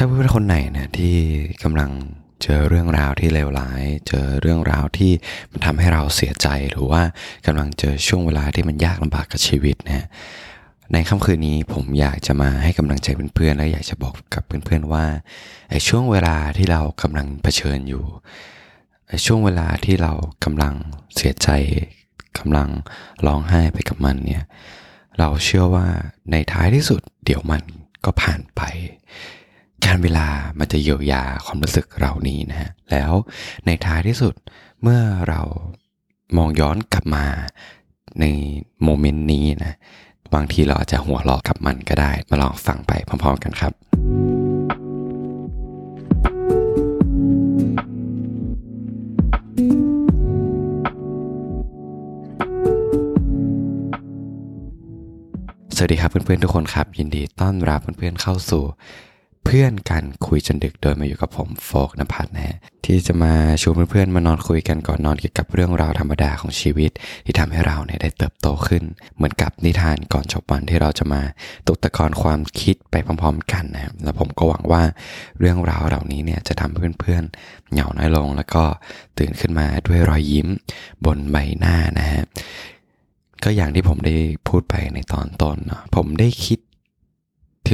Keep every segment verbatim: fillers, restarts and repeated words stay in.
ถ้าเพื่อนคนไหนนะที่กำลังเจอเรื่องราวที่เลวร้ายเจอเรื่องราวที่มันทำให้เราเสียใจหรือว่ากำลังเจอช่วงเวลาที่มันยากลำบากกับชีวิตนะในค่ำคืนนี้ผมอยากจะมาให้กำลังใจเพื่อนๆและอยากจะบอกกับเพื่อนๆว่าไอ้ช่วงเวลาที่เรากำลังเผชิญอยู่ไอ้ช่วงเวลาที่เรากำลังเสียใจกำลังร้องไห้ไปกับมันเนี่ยเราเชื่อว่าในท้ายที่สุดเดี๋ยวมันก็ผ่านไปการเวลามันจะเยียวยาความรู้สึกเรานี้นะฮะแล้วในท้ายที่สุดเมื่อเรามองย้อนกลับมาในโมเมนต์นี้นะบางทีเราอาจจะหัวเราะกับมันก็ได้มาลองฟังไปพร้อมๆกันครับสวัสดีครับเพื่อนๆทุกคนครับยินดีต้อนรับเพื่อนๆเข้าสู่เพื่อนกันคุยจนดึกโดยมาอยู่กับผมโฟกณภัทรนะฮะที่จะมาชวนเพื่อนๆมานอนคุยกันก่อนนอนเกี่ยวกับเรื่องราวธรรมดาของชีวิตที่ทำให้เราเนี่ยได้เติบโตขึ้นเหมือนกับนิทานก่อนจบวันที่เราจะมาตกตะกอนความคิดไปพร้อมๆกันนะแล้วผมก็หวังว่าเรื่องราวเหล่านี้เนี่ยจะทำให้เพื่อนๆเหงาน้อยลงแล้วก็ตื่นขึ้นมาด้วยรอยยิ้มบนใบหน้านะฮะก็อย่างที่ผมได้พูดไปในตอนต้นเนาะผมได้คิด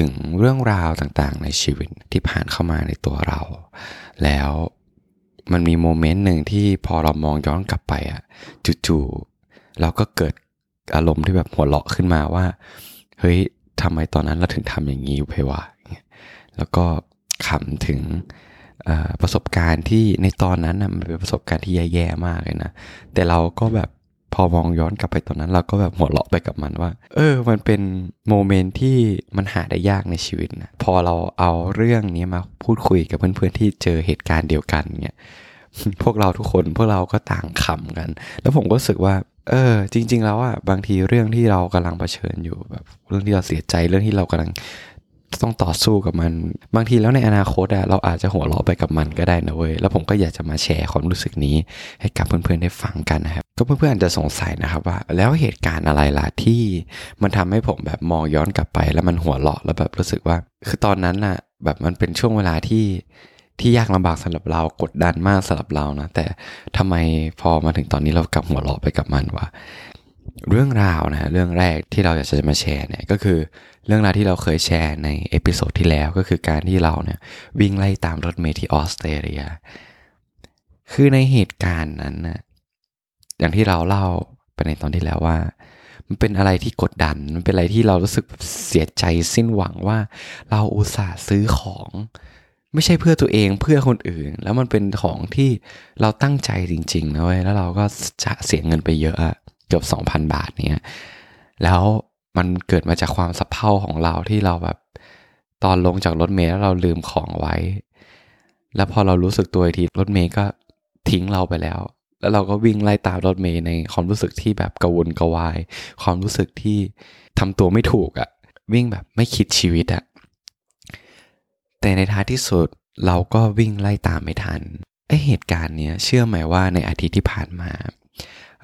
ถึงเรื่องราวต่างๆในชีวิตที่ผ่านเข้ามาในตัวเราแล้วมันมีโมเมนต์หนึ่งที่พอเรามองย้อนกลับไปอ่ะจู่ๆเราก็เกิดอารมณ์ที่แบบหัวเราะขึ้นมาว่าเฮ้ยทำไมตอนนั้นเราถึงทำอย่างนี้ไปวะแล้วก็ขำถึงประสบการณ์ที่ในตอนนั้นนะมันเป็นประสบการณ์ที่แย่ๆมากเลยนะแต่เราก็แบบพอมองย้อนกลับไปตอนนั้นเราก็แบบหัวเราะไปกับมันว่าเออมันเป็นโมเมนต์ที่มันหาได้ยากในชีวิตนะพอเราเอาเรื่องนี้มาพูดคุยกับเพื่อนๆที่เจอเหตุการณ์เดียวกันเงี้ยพวกเราทุกคนพวกเราก็ต่างขำกันแล้วผมก็รู้สึกว่าเออจริงๆแล้วอ่ะบางทีเรื่องที่เรากำลังเผชิญอยู่แบบเรื่องที่เราเสียใจเรื่องที่เรากำลังต้องต่อสู้กับมันบางทีแล้วในอนาคตอะเราอาจจะหัวเราะไปกับมันก็ได้นะเว้ยแล้วผมก็อยากจะมาแชร์ความรู้สึกนี้ให้กับเพื่อนๆได้ฟังกันนะครับก็เพื่อนๆอาจจะสงสัยนะครับว่าแล้วเหตุการณ์อะไรล่ะที่มันทำให้ผมแบบมองย้อนกลับไปแล้วมันหัวเราะแล้วแบบรู้สึกว่าคือตอนนั้นอะแบบมันเป็นช่วงเวลาที่ที่ยากลำบากสำหรับเรากดดันมากสำหรับเรานะแต่ทำไมพอมาถึงตอนนี้เรากลับหัวเราะไปกับมันวะเรื่องราวนะเรื่องแรกที่เราอยากจะมาแชร์เนี่ยก็คือเรื่องราวที่เราเคยแชร์ในเอพิโซดที่แล้วก็คือการที่เราเนี่ยวิ่งไล่ตามรถเมล์ที่ออสเตรเลียคือในเหตุการณ์นั้นนะอย่างที่เราเล่าไปในตอนที่แล้วว่ามันเป็นอะไรที่กดดันมันเป็นอะไรที่เรารู้สึกเสียใจสิ้นหวังว่าเราอุตส่าห์ซื้อของไม่ใช่เพื่อตัวเองเพื่อคนอื่นแล้วมันเป็นของที่เราตั้งใจจริงๆนะเว้ยแล้วเราก็จะเสียเงินไปเยอะเกือบ สองพัน บาทเนี่ยแล้วมันเกิดมาจากความสะเพร่าของเราที่เราแบบตอนลงจากรถเมล์แล้วเราลืมของไว้แล้วพอเรารู้สึกตัวอีกทีรถเมล์ก็ทิ้งเราไปแล้วแล้วเราก็วิ่งไล่ตามรถเมล์ในความรู้สึกที่แบบกระวนกระวายความรู้สึกที่ทำตัวไม่ถูกอ่ะวิ่งแบบไม่คิดชีวิตอ่ะแต่ในท้ายที่สุดเราก็วิ่งไล่ตามไม่ทันไอ้เหตุการณ์เนี้ยเชื่อไหมว่าในอาทิตย์ที่ผ่านมา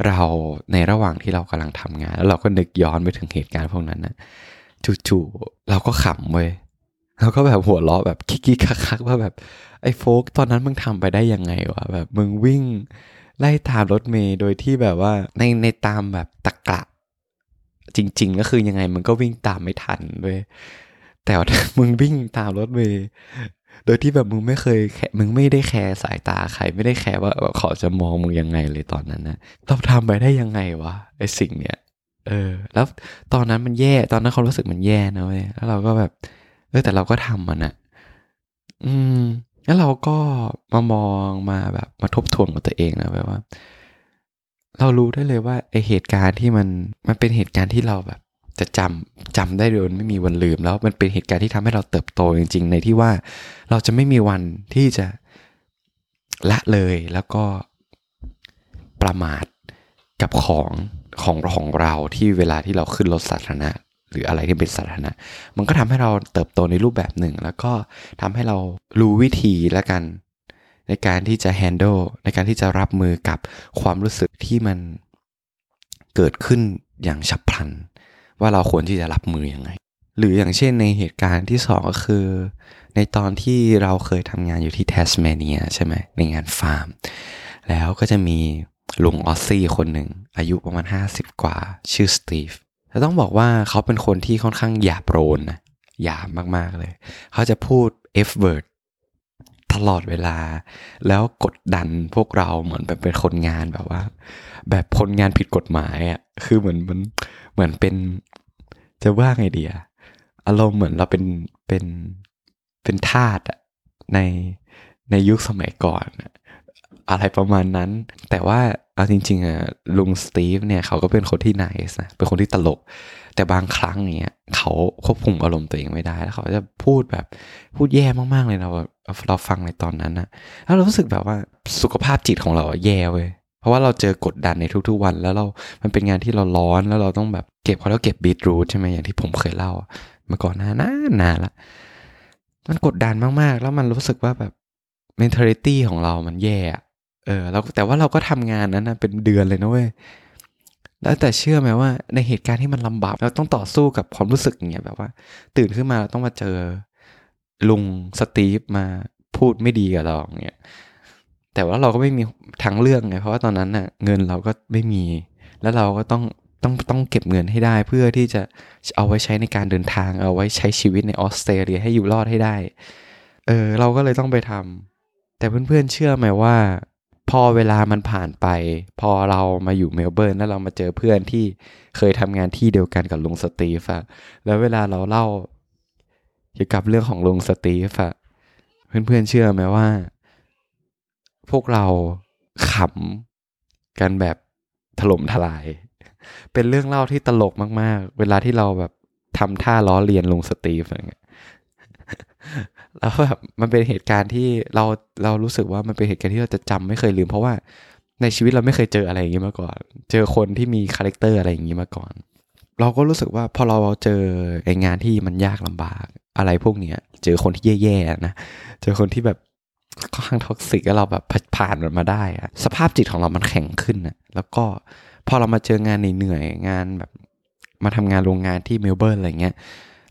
เราในระหว่างที่เรากำลังทำงานแล้วเราก็นึกย้อนไปถึงเหตุการณ์พวกนั้นนะจู่ๆเราก็ขำเว้ยเราก็แบบหัวเราะแบบคิกๆคักๆว่าแบบไอ้โฟกตอนนั้นมึงทำไปได้ยังไงวะแบบมึงวิ่งไล่ตามรถเมล์โดยที่แบบว่าในในตามแบบตะกะจริงๆก็คือยังไงมึงก็วิ่งตามไม่ทันเว้ยแต่ว่ามึงวิ่งตามรถเมล์โดยที่แบบมึงไม่เคยมึงไม่ได้แคร์สายตาใครไม่ได้แคร์ว่าเขาจะมองมึงยังไงเลยตอนนั้นนะเราทำไปได้ยังไงวะไอสิ่งเนี้ยเออแล้วตอนนั้นมันแย่ตอนนั้นความรู้สึกมันแย่นะเว้ยแล้วเราก็แบบเออแต่เราก็ทำมันอ่ะอืมแล้วเราก็มามองมาแบบมาทบทวนกับตัวเองนะแบบว่าเรารู้ได้เลยว่าไอเหตุการณ์ที่มันมันเป็นเหตุการณ์ที่เราแบบจะจำจำได้โดยไม่มีวันลืมแล้วมันเป็นเหตุการณ์ที่ทำให้เราเติบโตจริงๆในที่ว่าเราจะไม่มีวันที่จะละเลยแล้วก็ประมาทกับของของของเราที่เวลาที่เราขึ้นรถสาธารณะหรืออะไรที่เป็นสาธารณะมันก็ทำให้เราเติบโตในรูปแบบหนึ่งแล้วก็ทำให้เรารู้วิธีละกันในการที่จะ handle ในการที่จะรับมือกับความรู้สึกที่มันเกิดขึ้นอย่างฉับพลันว่าเราควรที่จะรับมือยังไง หรืออย่างเช่นในเหตุการณ์ที่สองก็คือในตอนที่เราเคยทำงานอยู่ที่แทสเมเนียใช่ไหมในงานฟาร์มแล้วก็จะมีลุงออสซี่คนหนึ่งอายุประมาณห้าสิบกว่าชื่อสตีฟแต่ต้องบอกว่าเขาเป็นคนที่ค่อนข้างหยาบโรนนะหยาบมากๆเลยเขาจะพูด F word ตลอดเวลาแล้วกดดันพวกเราเหมือนแบบเป็นคนงานแบบว่าแบบคนงานผิดกฎหมายอ่ะคือเหมือนมันเหมือนเป็นจะว่าไงดีอะอารมณ์เหมือนเราเป็นเป็นเป็นทาสอะในในยุคสมัยก่อนอะไรประมาณนั้นแต่ว่าเอาจริงๆอะลุงสตีฟเนี่ยเขาก็เป็นคนที่ nice นะเป็นคนที่ตลกแต่บางครั้งเนี่ยเขาควบคุมอารมณ์ตัวเองไม่ได้แล้วเขาจะพูดแบบพูดแย่มากๆเลยเราเราฟังในตอนนั้นนะแล้วเรารู้สึกแบบว่าสุขภาพจิตของเราแย่เว้ยเพราะว่าเราเจอกดดันในทุกๆวันแล้วเรามันเป็นงานที่เราร้อนแล้วเราต้องแบบเก็บเขาแล้วเก็บบีทรูทใช่ไหมอย่างที่ผมเคยเล่ามาก่อนหน้านานๆละมันกดดันมากๆแล้วมันรู้สึกว่าแบบ mentality ของเรามันแย่เออแล้วแต่ว่าเราก็ทำงานนั้นนะเป็นเดือนเลยนะเว้ยแล้วแต่เชื่อไหมว่าในเหตุการณ์ที่มันลำบากเราต้องต่อสู้กับความรู้สึกอย่างเงี้ยแบบว่าตื่นขึ้นมาเราต้องมาเจอลุงสตีฟมาพูดไม่ดีกับเราอย่างเงี้ยแต่ว่าเราก็ไม่มีทางเลือกไงเพราะว่าตอนนั้นน่ะเงินเราก็ไม่มีแล้วเราก็ต้องต้องต้องเก็บเงินให้ได้เพื่อที่จะเอาไว้ใช้ในการเดินทางเอาไว้ใช้ชีวิตในออสเตรเลียให้อยู่รอดให้ได้เออเราก็เลยต้องไปทำแต่เพื่อนๆ เชื่อไหมว่าพอเวลามันผ่านไปพอเรามาอยู่เมลเบิร์นแล้วเรามาเจอเพื่อนที่เคยทำงานที่เดียวกันกับลุงสตีฟอะแล้วเวลาเราเล่าเกี่ยวกับเรื่องของลุงสตีฟอะเพื่อนๆ เชื่อไหมว่าพวกเราขำกันแบบถล่มทลายเป็นเรื่องเล่าที่ตลกมากๆเวลาที่เราแบบทำท่าล้อเลียนลุงสตีฟอะไรเงี้ยแล้วแบบมันเป็นเหตุการณ์ที่เราเรารู้สึกว่ามันเป็นเหตุการณ์ที่เราจะจำไม่เคยลืมเพราะว่าในชีวิตเราไม่เคยเจออะไรอย่างนี้มาก่อนเจอคนที่มีคาแรคเตอร์อะไรอย่างนี้มาก่อนเราก็รู้สึกว่าพอเราเจอไอ้งานที่มันยากลำบากอะไรพวกเนี้ยเจอคนที่แย่ๆนะเจอคนที่แบบค่อนข้างท็อกซิกแล้วเราแบบผ่านมันมาได้อะสภาพจิตของเรามันแข็งขึ้นนะแล้วก็พอเรามาเจองานเหนื่อยๆงานแบบมาทำงานโรงงานที่เมลเบิร์นอะไรเงี้ย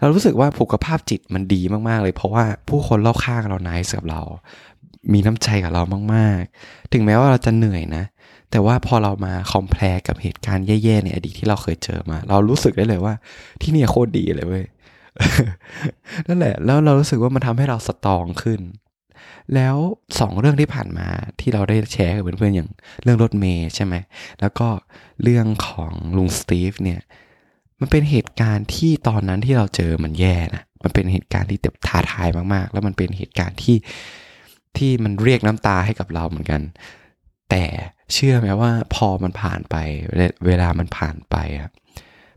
เรารู้สึกว่าสุขภาพจิตมันดีมากๆเลยเพราะว่าผู้คนรอบข้างเราไนซ์กับเรามีน้ำใจกับเรามากๆถึงแม้ว่าเราจะเหนื่อยนะแต่ว่าพอเรามาคอมเพลสกับเหตุการณ์แย่ๆในอดีตที่เราเคยเจอมาเรารู้สึกได้เลยว่าที่นี่โคตรดีเลยเว้ย นั่นแหละแล้วเรารู้สึกว่ามันทำให้เราสตรองขึ้นแล้วสองเรื่องที่ผ่านมาที่เราได้แชร์กับเพื่อนๆอย่างเรื่องรถเมล์ใช่ไหมแล้วก็เรื่องของลุงสตีฟเนี่ยมันเป็นเหตุการณ์ที่ตอนนั้นที่เราเจอมันแย่นะมันเป็นเหตุการณ์ที่เจ็บท้าทายมากๆแล้วมันเป็นเหตุการณ์ที่ที่มันเรียกน้ำตาให้กับเราเหมือนกันแต่เชื่อไหมว่าพอมันผ่านไปเวลามันผ่านไปอะ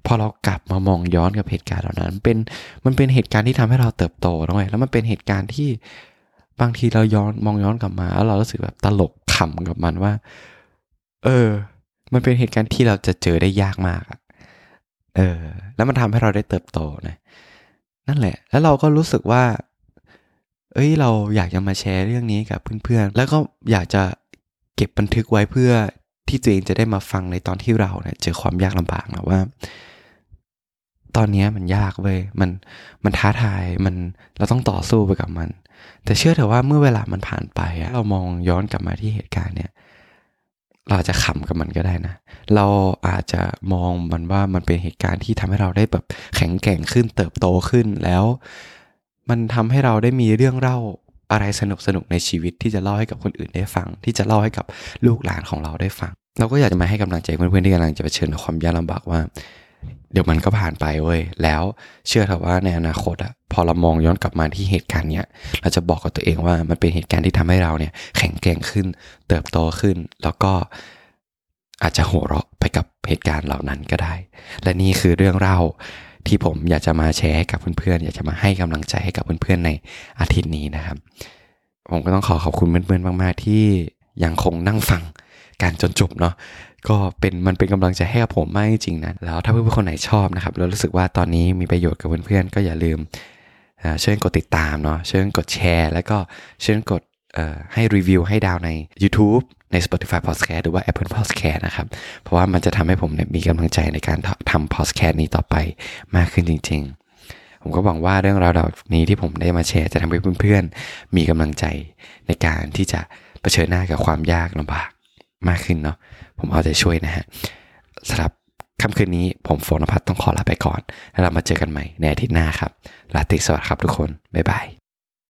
พอเรากลับมามองย้อนกับเหตุการณ์เหล่านั้นเป็นมันเป็นเหตุการณ์ที่ทำให้เราเติบโตด้วยแล้วมันเป็นเหตุการณ์ที่บางทีเราย้อนมองย้อนกลับมาแล้วเรารู้สึกแบบตลกขำกับมันว่าเออมันเป็นเหตุการณ์ที่เราจะเจอได้ยากมากเออแล้วมันทำให้เราได้เติบโตนะนั่นแหละแล้วเราก็รู้สึกว่าเอ้ยเราอยากจะมาแชร์เรื่องนี้กับเพื่อนๆแล้วก็อยากจะเก็บบันทึกไว้เพื่อที่ตัวเองจะได้มาฟังในตอนที่เราเนี่ยเจอความยากลำบากนะว่าตอนนี้มันยากเว้ยมันมันท้าทายมันเราต้องต่อสู้ไปกับมันแต่เชื่อเถอะว่าเมื่อเวลามันผ่านไปอะเรามองย้อนกลับมาที่เหตุการณ์เนี่ยเราอาจจะขำกับมันก็ได้นะเราอาจจะมองมันว่ามันเป็นเหตุการณ์ที่ทำให้เราได้แบบแข็งแกร่งขึ้นเติบโตขึ้นแล้วมันทำให้เราได้มีเรื่องเล่าอะไรสนุกๆในชีวิตที่จะเล่าให้กับคนอื่นได้ฟังที่จะเล่าให้กับลูกหลานของเราได้ฟังเราก็อยากจะมาให้กำลังใจเพื่อนๆที่กำลังจะเผชิญกับความยากลำบากว่าเดี๋ยวมันก็ผ่านไปเว้ยแล้วเชื่อเถอะว่าในอนาคตอะพอเรามองย้อนกลับมาที่เหตุการณ์เนี้ยเราจะบอกกับตัวเองว่ามันเป็นเหตุการณ์ที่ทำให้เราเนี่ยแข็งแกร่งขึ้นเติบโตขึ้นแล้วก็อาจจะหัวเราะไปกับเหตุการณ์เหล่านั้นก็ได้และนี่คือเรื่องเล่าที่ผมอยากจะมาแชร์ให้กับเพื่อนๆอยากจะมาให้กำลังใจให้กับเพื่อนๆในอาทิตย์นี้นะครับผมก็ต้องขอขอบคุณเพื่อนๆมากๆที่ยังคงนั่งฟังการจนจบเนาะก็เป็นมันเป็นกำลังใจให้กับผมมากจริงๆนะแล้วถ้าเพื่อนๆคนไหนชอบนะครับแล้วรู้สึกว่าตอนนี้มีประโยชน์กับเพื่อนๆก็อย่าลืมเชิญกดติดตามเนาะเชิญกดแชร์แล้วก็เชิญกดให้รีวิวให้ดาวใน YouTube ใน Spotify Podcast หรือว่า Apple Podcast นะครับเพราะว่ามันจะทำให้ผมเนี่ยมีกำลังใจในการทำ Podcast นี้ต่อไปมากขึ้นจริงๆ ผมก็หวังว่าเรื่องราวเหล่านี้ที่ผมได้มาแชร์จะทำให้เพื่อนๆมีกำลังใจในการที่จะเผชิญหน้ากับความยากลำบากมากขึ้นเนาะผมเอาใจช่วยนะฮะสำหรับค่ำคืนนี้ผมโฟนภัทรต้องขอลาไปก่อนแล้วเรามาเจอกันใหม่ในอาทิตย์หน้าครับราตรีสวัสดิ์ครับทุกคนบ๊ายบาย